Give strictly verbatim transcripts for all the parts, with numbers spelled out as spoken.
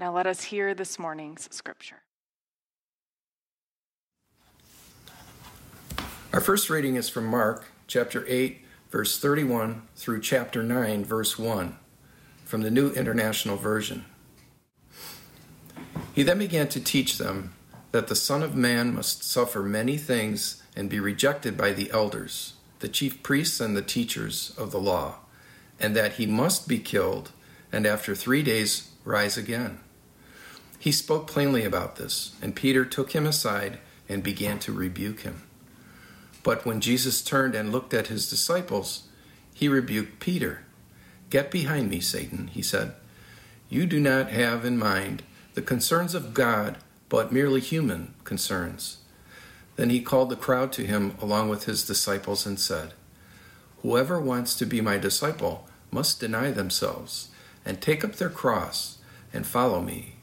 Now let us hear this morning's scripture. Our first reading is from Mark, chapter eight, verse thirty-one, through chapter nine, verse one, from the New International Version. He then began to teach them that the Son of Man must suffer many things and be rejected by the elders, the chief priests and the teachers of the law, and that he must be killed and after three days rise again. He spoke plainly about this, and Peter took him aside and began to rebuke him. But when Jesus turned and looked at his disciples, he rebuked Peter. "Get behind me, Satan," he said. "You do not have in mind the concerns of God, but merely human concerns." Then he called the crowd to him along with his disciples and said, "Whoever wants to be my disciple must deny themselves and take up their cross and follow me.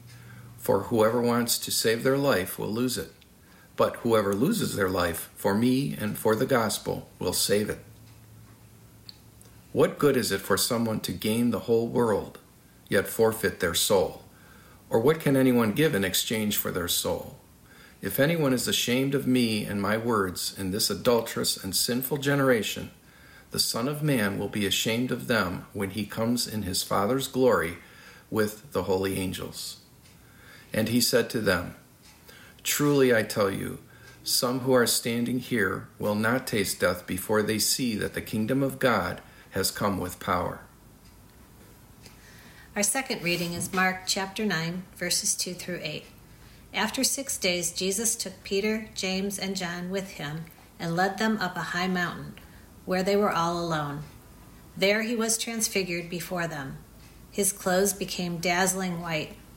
For whoever wants to save their life will lose it, but whoever loses their life for me and for the gospel will save it. What good is it for someone to gain the whole world, yet forfeit their soul? Or what can anyone give in exchange for their soul? If anyone is ashamed of me and my words in this adulterous and sinful generation, the Son of Man will be ashamed of them when he comes in his Father's glory with the holy angels." And he said to them, "Truly I tell you, some who are standing here will not taste death before they see that the kingdom of God has come with power." Our second reading is Mark chapter nine, verses two through eight. After six days, Jesus took Peter, James, and John with him and led them up a high mountain, where they were all alone. There he was transfigured before them. His clothes became dazzling white,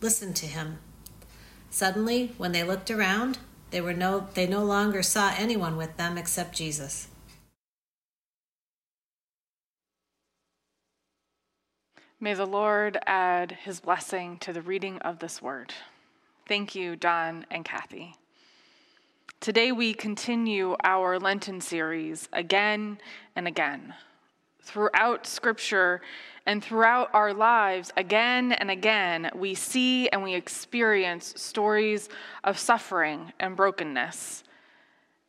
Listen to him." Suddenly, when they looked around, They were no, they no longer saw anyone with them except Jesus. May the Lord add his blessing to the reading of this word. Thank you, Don and Kathy. Today we continue our Lenten series again and again. Throughout Scripture and throughout our lives, again and again, we see and we experience stories of suffering and brokenness.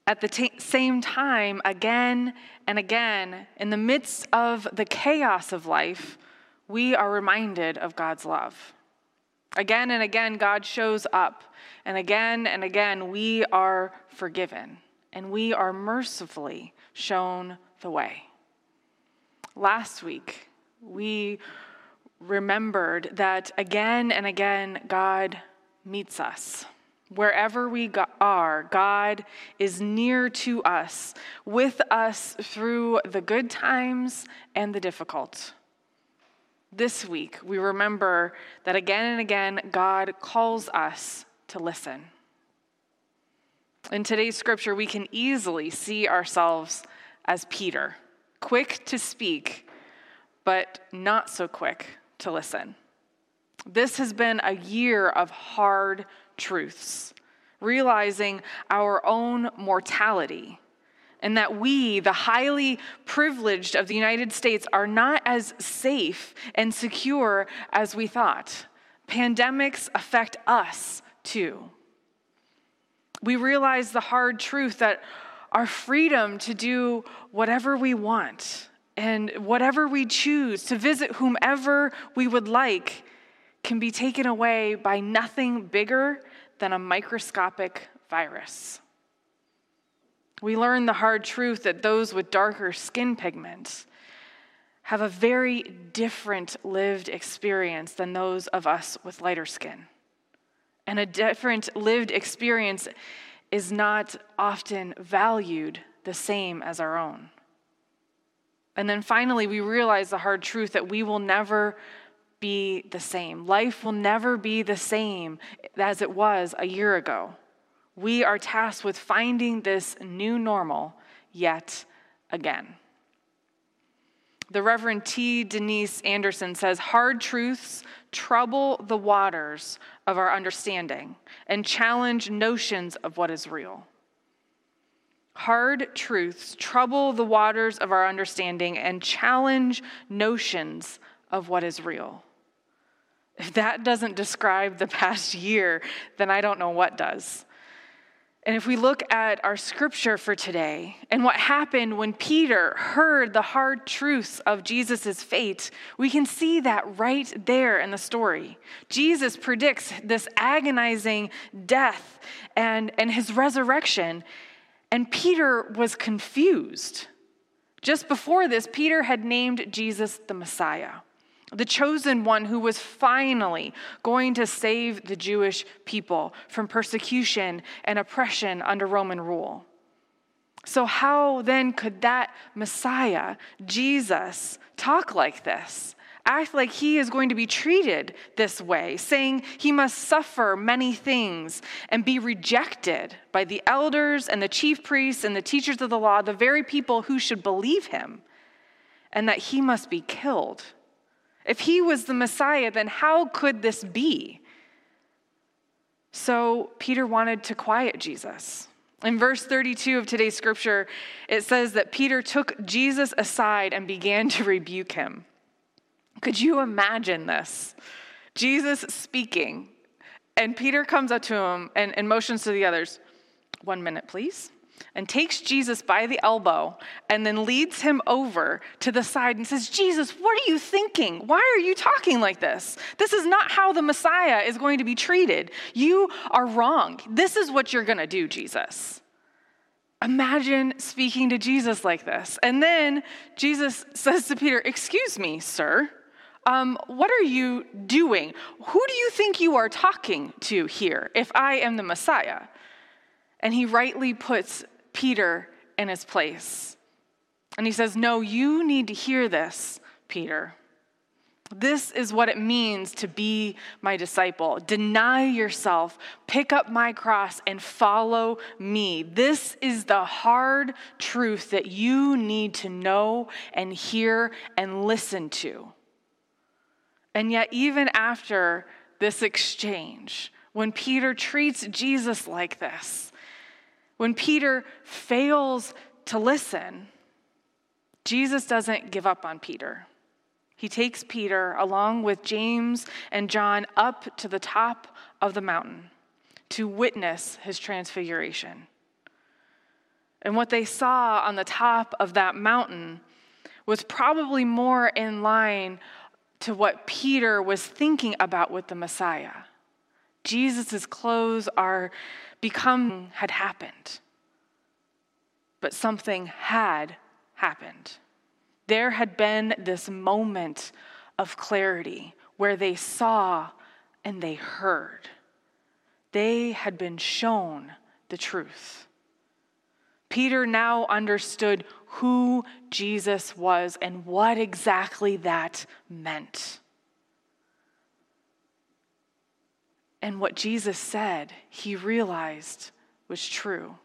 At the t- same time, again and again, in the midst of the chaos of life, we are reminded of God's love. Again and again, God shows up, and again and again, we are forgiven, and we are mercifully shown the way. Last week, we remembered that again and again, God meets us. Wherever we are, God is near to us, with us through the good times and the difficult. This week, we remember that again and again, God calls us to listen. In today's scripture, we can easily see ourselves as Peter, quick to speak, but not so quick to listen. This has been a year of hard truths, realizing our own mortality, and that we, the highly privileged of the United States, are not as safe and secure as we thought. Pandemics affect us too. We realize the hard truth that our freedom to do whatever we want and whatever we choose, to visit whomever we would like, can be taken away by nothing bigger than a microscopic virus. We learn the hard truth that those with darker skin pigment have a very different lived experience than those of us with lighter skin. And a different lived experience is not often valued the same as our own. And then finally, we realize the hard truth that we will never be the same. Life will never be the same as it was a year ago. We are tasked with finding this new normal yet again. The Reverend T. Denise Anderson says, hard truths trouble the waters of our understanding and challenge notions of what is real. Hard truths trouble the waters of our understanding and challenge notions of what is real. If that doesn't describe the past year, then I don't know what does. And if we look at our scripture for today and what happened when Peter heard the hard truths of Jesus' fate, we can see that right there in the story. Jesus predicts this agonizing death and, and his resurrection, and Peter was confused. Just before this, Peter had named Jesus the Messiah, the chosen one who was finally going to save the Jewish people from persecution and oppression under Roman rule. So how then could that Messiah, Jesus, talk like this, act like he is going to be treated this way, saying he must suffer many things and be rejected by the elders and the chief priests and the teachers of the law, the very people who should believe him, and that he must be killed? If he was the Messiah, then how could this be? So Peter wanted to quiet Jesus. In verse thirty-two of today's scripture, it says that Peter took Jesus aside and began to rebuke him. Could you imagine this? Jesus speaking, and Peter comes up to him and, and motions to the others, one minute, please. And takes Jesus by the elbow and then leads him over to the side and says, Jesus, what are you thinking? Why are you talking like this? This is not how the Messiah is going to be treated. You are wrong. This is what you're going to do, Jesus. Imagine speaking to Jesus like this. And then Jesus says to Peter, excuse me, sir. Um, what are you doing? Who do you think you are talking to here if I am the Messiah? And he rightly puts Peter in his place. And he says, no, you need to hear this, Peter. This is what it means to be my disciple. Deny yourself, pick up my cross, and follow me. This is the hard truth that you need to know and hear and listen to. And yet, even after this exchange, when Peter treats Jesus like this, when Peter fails to listen, Jesus doesn't give up on Peter. He takes Peter, along with James and John, up to the top of the mountain to witness his transfiguration. And what they saw on the top of that mountain was probably more in line to what Peter was thinking about with the Messiah. Jesus' clothes are become had happened. But something had happened. There had been this moment of clarity where they saw and they heard. They had been shown the truth. Peter now understood who Jesus was and what exactly that meant. And what Jesus said, he realized was true,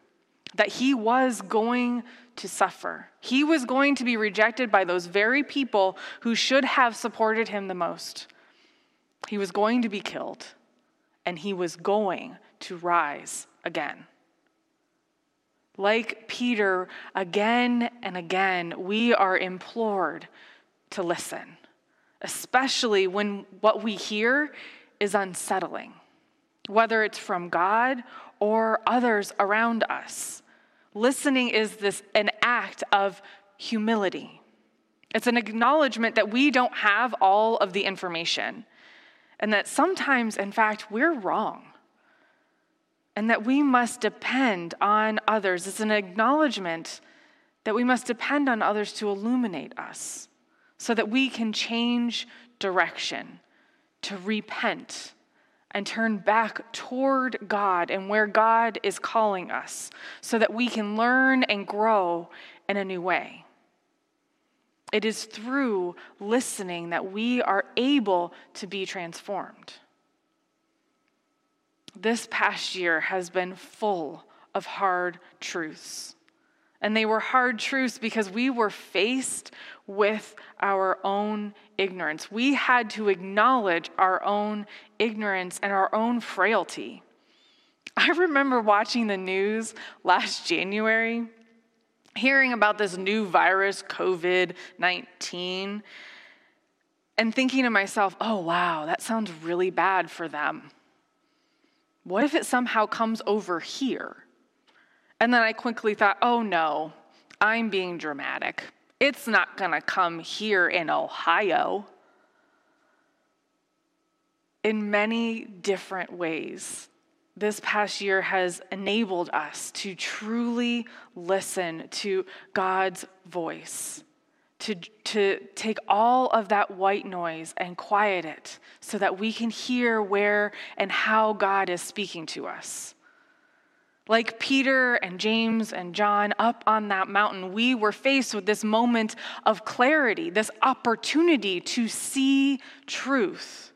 that he was going to suffer. He was going to be rejected by those very people who should have supported him the most. He was going to be killed, and he was going to rise again. Like Peter, again and again, we are implored to listen, especially when what we hear is unsettling, whether it's from God or others around us. Listening is this an act of humility. It's an acknowledgement that we don't have all of the information and that sometimes, in fact, we're wrong and that we must depend on others. It's an acknowledgement that we must depend on others to illuminate us so that we can change direction, to repent and turn back toward God and where God is calling us so that we can learn and grow in a new way. It is through listening that we are able to be transformed. This past year has been full of hard truths. And they were hard truths because we were faced with our own ignorance. We had to acknowledge our own ignorance and our own frailty. I remember watching the news last January, hearing about this new virus, COVID nineteen, and thinking to myself, oh, wow, that sounds really bad for them. What if it somehow comes over here? And then I quickly thought, oh no, I'm being dramatic. It's not gonna come here in Ohio. In many different ways, this past year has enabled us to truly listen to God's voice, to, to take all of that white noise and quiet it so that we can hear where and how God is speaking to us. Like Peter and James and John up on that mountain, we were faced with this moment of clarity, this opportunity to see truth,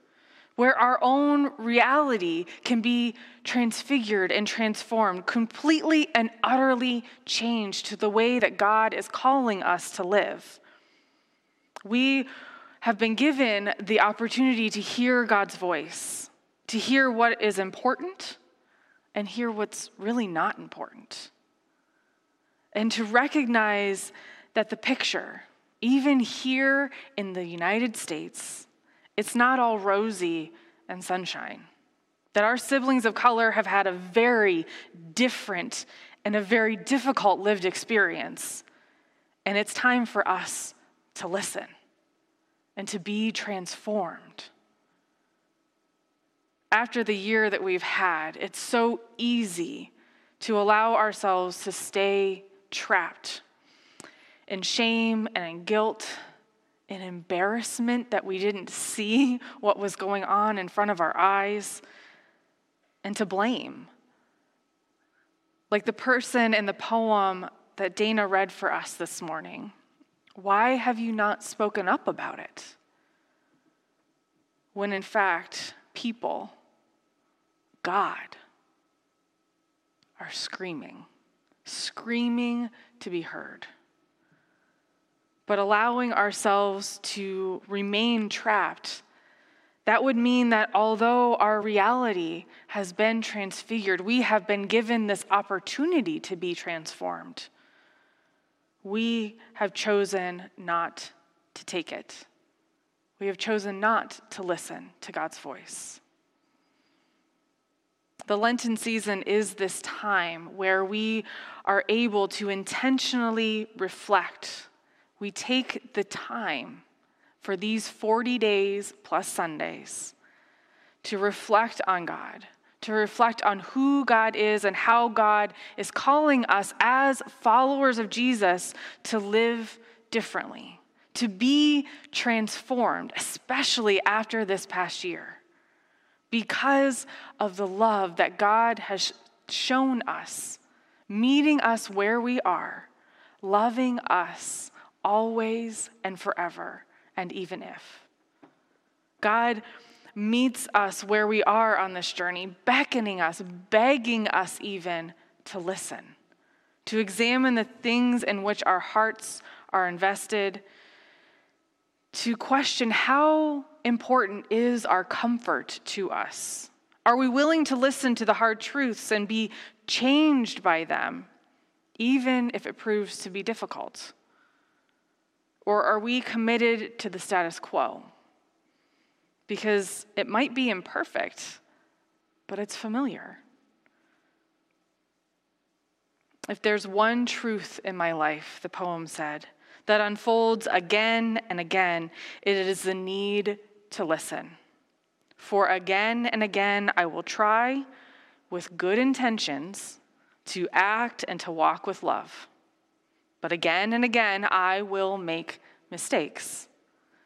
where our own reality can be transfigured and transformed, completely and utterly changed to the way that God is calling us to live. We have been given the opportunity to hear God's voice, to hear what is important, and hear what's really not important. And to recognize that the picture, even here in the United States, it's not all rosy and sunshine. That our siblings of color have had a very different and a very difficult lived experience. And it's time for us to listen and to be transformed. After the year that we've had, it's so easy to allow ourselves to stay trapped in shame and in guilt and embarrassment that we didn't see what was going on in front of our eyes, and to blame. Like the person in the poem that Dana read for us this morning, why have you not spoken up about it? When in fact, people, God, are screaming, screaming to be heard. But allowing ourselves to remain trapped, that would mean that although our reality has been transfigured, we have been given this opportunity to be transformed. We have chosen not to take it. We have chosen not to listen to God's voice. The Lenten season is this time where we are able to intentionally reflect. We take the time for these forty days plus Sundays to reflect on God, to reflect on who God is and how God is calling us as followers of Jesus to live differently, to be transformed, especially after this past year, because of the love that God has shown us, meeting us where we are, loving us always and forever, and even if. God meets us where we are on this journey, beckoning us, begging us even to listen, to examine the things in which our hearts are invested, to question how important is our comfort to us. Are we willing to listen to the hard truths and be changed by them, even if it proves to be difficult? Or are we committed to the status quo? Because it might be imperfect, but it's familiar. If there's one truth in my life, the poem said, that unfolds again and again, it is the need to listen. For again and again I will try, with good intentions, to act and to walk with love. But again and again I will make mistakes.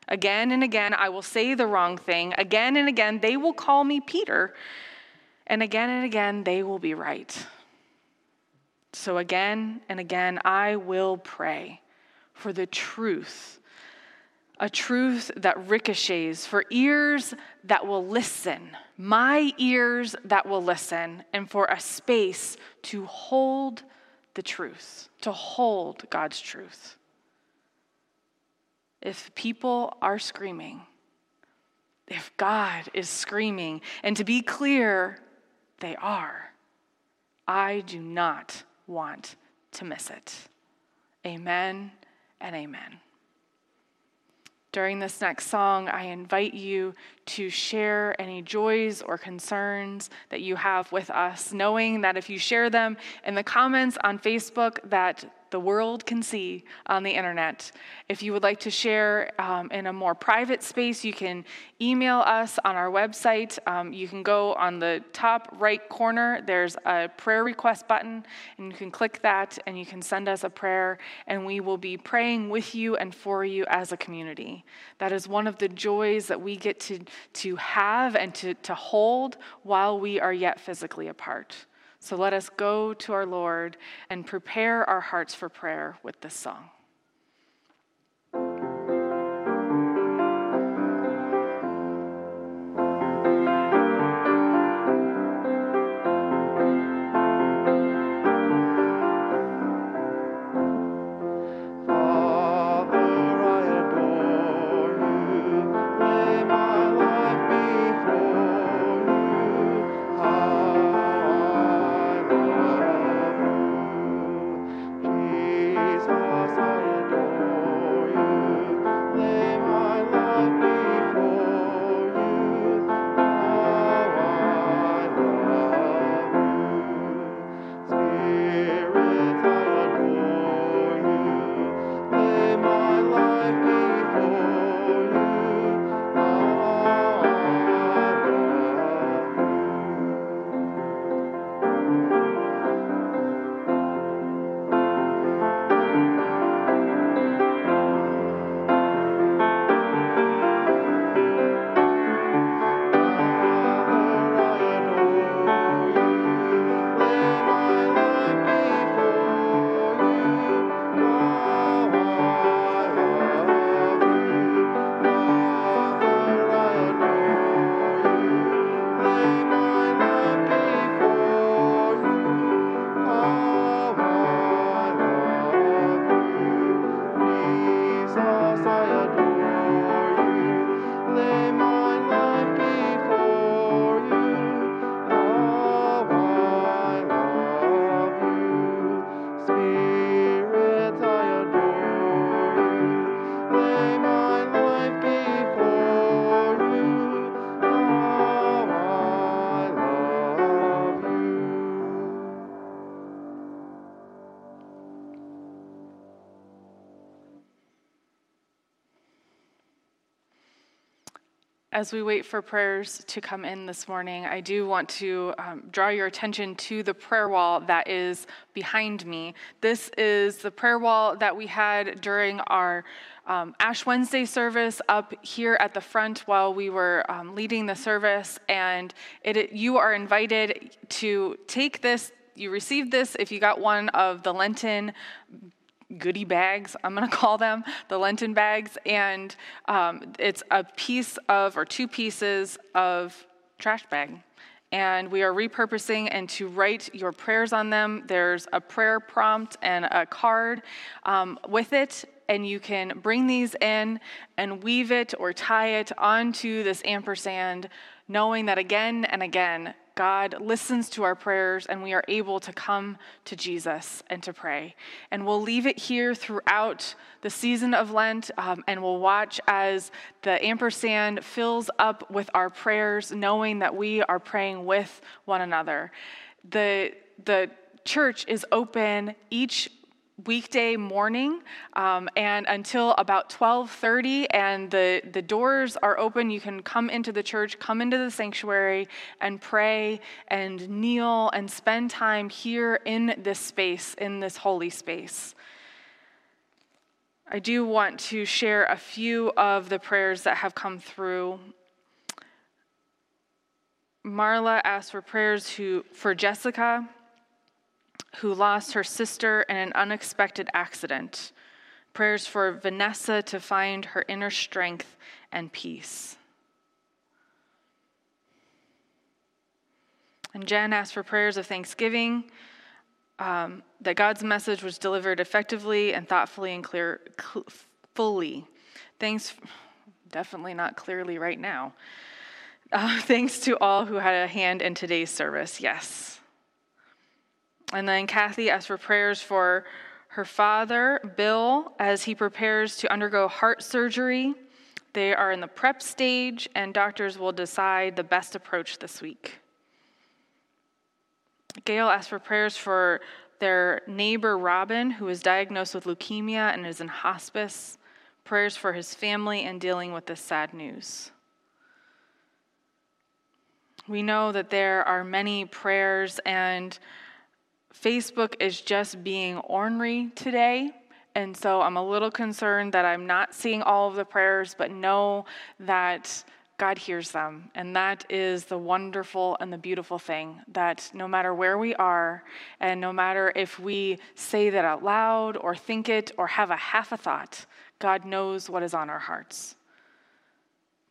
Again and again I will say the wrong thing. Again and again they will call me Peter. And again and again they will be right. So again and again I will pray for the truth a truth that ricochets for ears that will listen, my ears that will listen, and for a space to hold the truth, to hold God's truth. If people are screaming, if God is screaming, and to be clear, they are, I do not want to miss it. Amen and amen. During this next song, I invite you to share any joys or concerns that you have with us, knowing that if you share them in the comments on Facebook that the world can see on the internet. If you would like to share um, in a more private space, you can email us on our website. Um, you can go on the top right corner. There's a prayer request button, and you can click that, and you can send us a prayer, and we will be praying with you and for you as a community. That is one of the joys that we get to, to have and to, to hold while we are yet physically apart. So let us go to our Lord and prepare our hearts for prayer with this song. As we wait for prayers to come in this morning, I do want to um, draw your attention to the prayer wall that is behind me. This is the prayer wall that we had during our um, Ash Wednesday service up here at the front while we were um, leading the service. And it, it, you are invited to take this. You received this if you got one of the Lenten goodie bags, I'm going to call them, the Lenten bags, and um, it's a piece of, or two pieces of trash bag, and we are repurposing and to write your prayers on them. There's a prayer prompt and a card um, with it, and you can bring these in and weave it or tie it onto this ampersand, knowing that again and again, God listens to our prayers, and we are able to come to Jesus and to pray. And we'll leave it here throughout the season of Lent, um, and we'll watch as the ampersand fills up with our prayers, knowing that we are praying with one another. The, the church is open each weekday morning um, and until about twelve thirty, and the, the doors are open. You can come into the church, come into the sanctuary and pray and kneel and spend time here in this space, in this holy space. I do want to share a few of the prayers that have come through. Marla asked for prayers who, for Jessica, who lost her sister in an unexpected accident. Prayers for Vanessa to find her inner strength and peace. And Jen asked for prayers of thanksgiving, um, that God's message was delivered effectively and thoughtfully and clear, cl- fully. Thanks, definitely not clearly right now. Uh, thanks to all who had a hand in today's service, yes. And then Kathy asked for prayers for her father, Bill, as he prepares to undergo heart surgery. They are in the prep stage, and doctors will decide the best approach this week. Gail asked for prayers for their neighbor, Robin, who is diagnosed with leukemia and is in hospice. Prayers for his family and dealing with this sad news. We know that there are many prayers, and Facebook is just being ornery today, and so I'm a little concerned that I'm not seeing all of the prayers, but know that God hears them, and that is the wonderful and the beautiful thing, that no matter where we are, and no matter if we say that out loud or think it or have a half a thought, God knows what is on our hearts.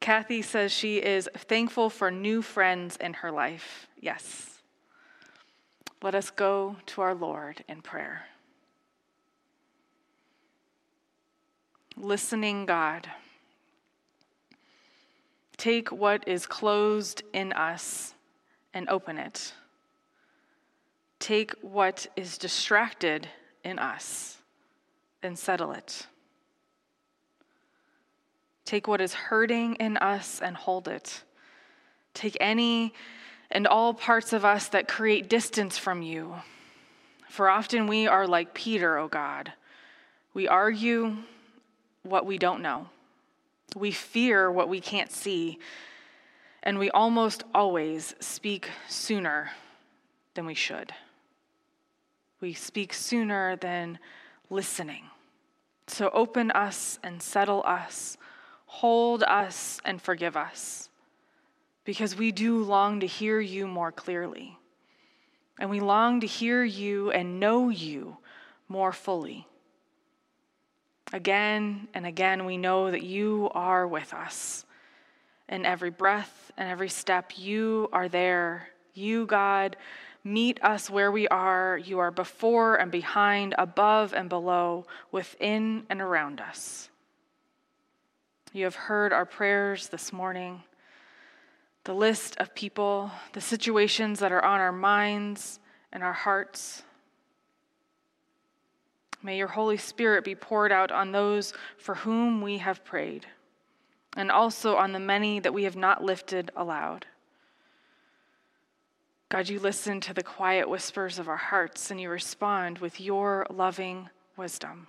Kathy says she is thankful for new friends in her life. Yes. Let us go to our Lord in prayer. Listening God, take what is closed in us and open it. Take what is distracted in us and settle it. Take what is hurting in us and hold it. Take any and all parts of us that create distance from you. For often we are like Peter, O God. We argue what we don't know. We fear what we can't see, and we almost always speak sooner than we should. We speak sooner than listening. So open us and settle us, hold us and forgive us, because we do long to hear you more clearly, and we long to hear you and know you more fully. Again and again, we know that you are with us. In every breath and every step, you are there. You, God, meet us where we are. You are before and behind, above and below, within and around us. You have heard our prayers this morning, the list of people, the situations that are on our minds and our hearts. May your Holy Spirit be poured out on those for whom we have prayed, and also on the many that we have not lifted aloud. God, you listen to the quiet whispers of our hearts, and you respond with your loving wisdom.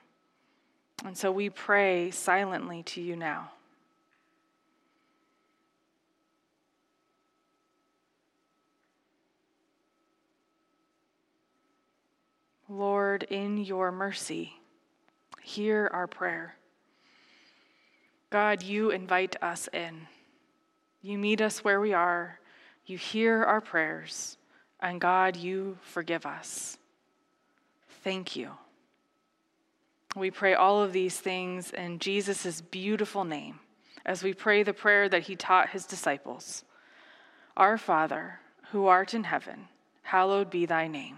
And so we pray silently to you now. Lord, in your mercy, hear our prayer. God, you invite us in. You meet us where we are. You hear our prayers. And God, you forgive us. Thank you. We pray all of these things in Jesus' beautiful name as we pray the prayer that he taught his disciples. Our Father, who art in heaven, hallowed be thy name.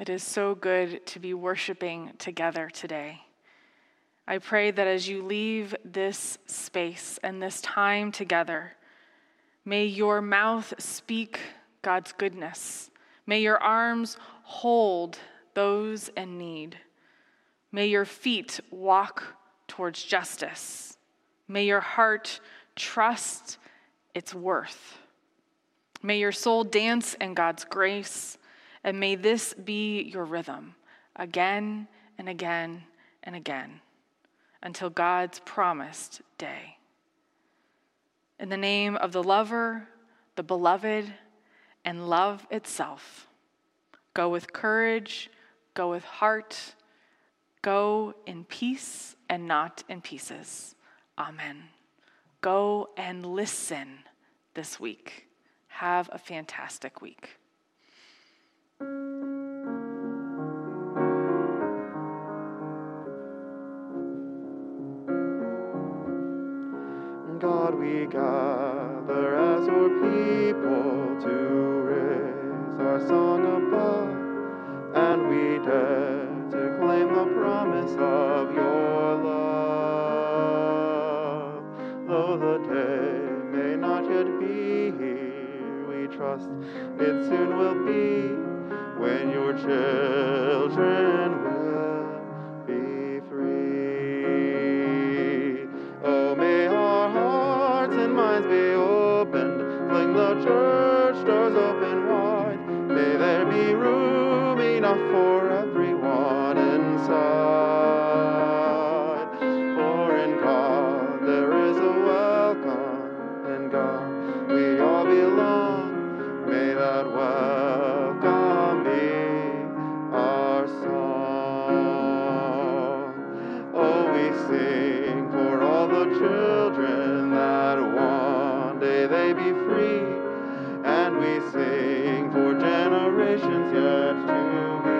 It is so good to be worshiping together today. I pray that as you leave this space and this time together, may your mouth speak God's goodness. May your arms hold those in need. May your feet walk towards justice. May your heart trust its worth. May your soul dance in God's grace. And may this be your rhythm again and again and again until God's promised day. in the name of the lover, the beloved, and love itself. Go with courage, go with heart, go in peace and not in pieces. Amen. Go and listen this week. Have a fantastic week. God, we gather as your people to raise our song above, and we dare to claim the promise of your love. Though the day may not yet be here, we trust it soon will be, when your children will be free. Oh, may our hearts and minds be opened, fling the church doors open wide. May there be room enough for everyone inside. For in God there is a welcome, in God we all belong. May that welcome sing for all the children, that one day they be free, and we sing for generations yet to be.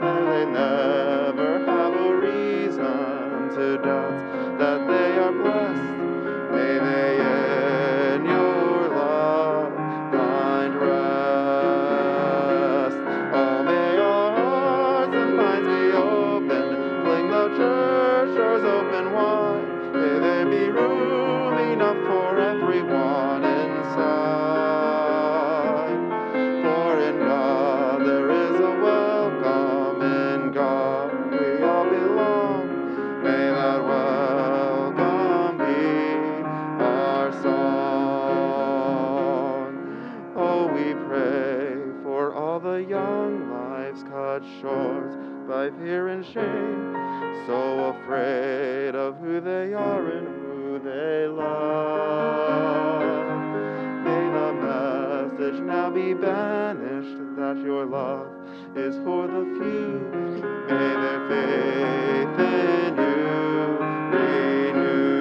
Though they never have a reason to doubt that they are blessed, may they in your love find rest. Oh, may our hearts and minds be open, church doors open wide. May there be room enough for everyone inside. For in God there is a welcome, in God we all belong. May that welcome be our song. Oh, we pray for all the young lives cut short by fear and shame, so afraid of who they are and who they love. May the message now be banished, that your love is for the few. May their faith in you renew.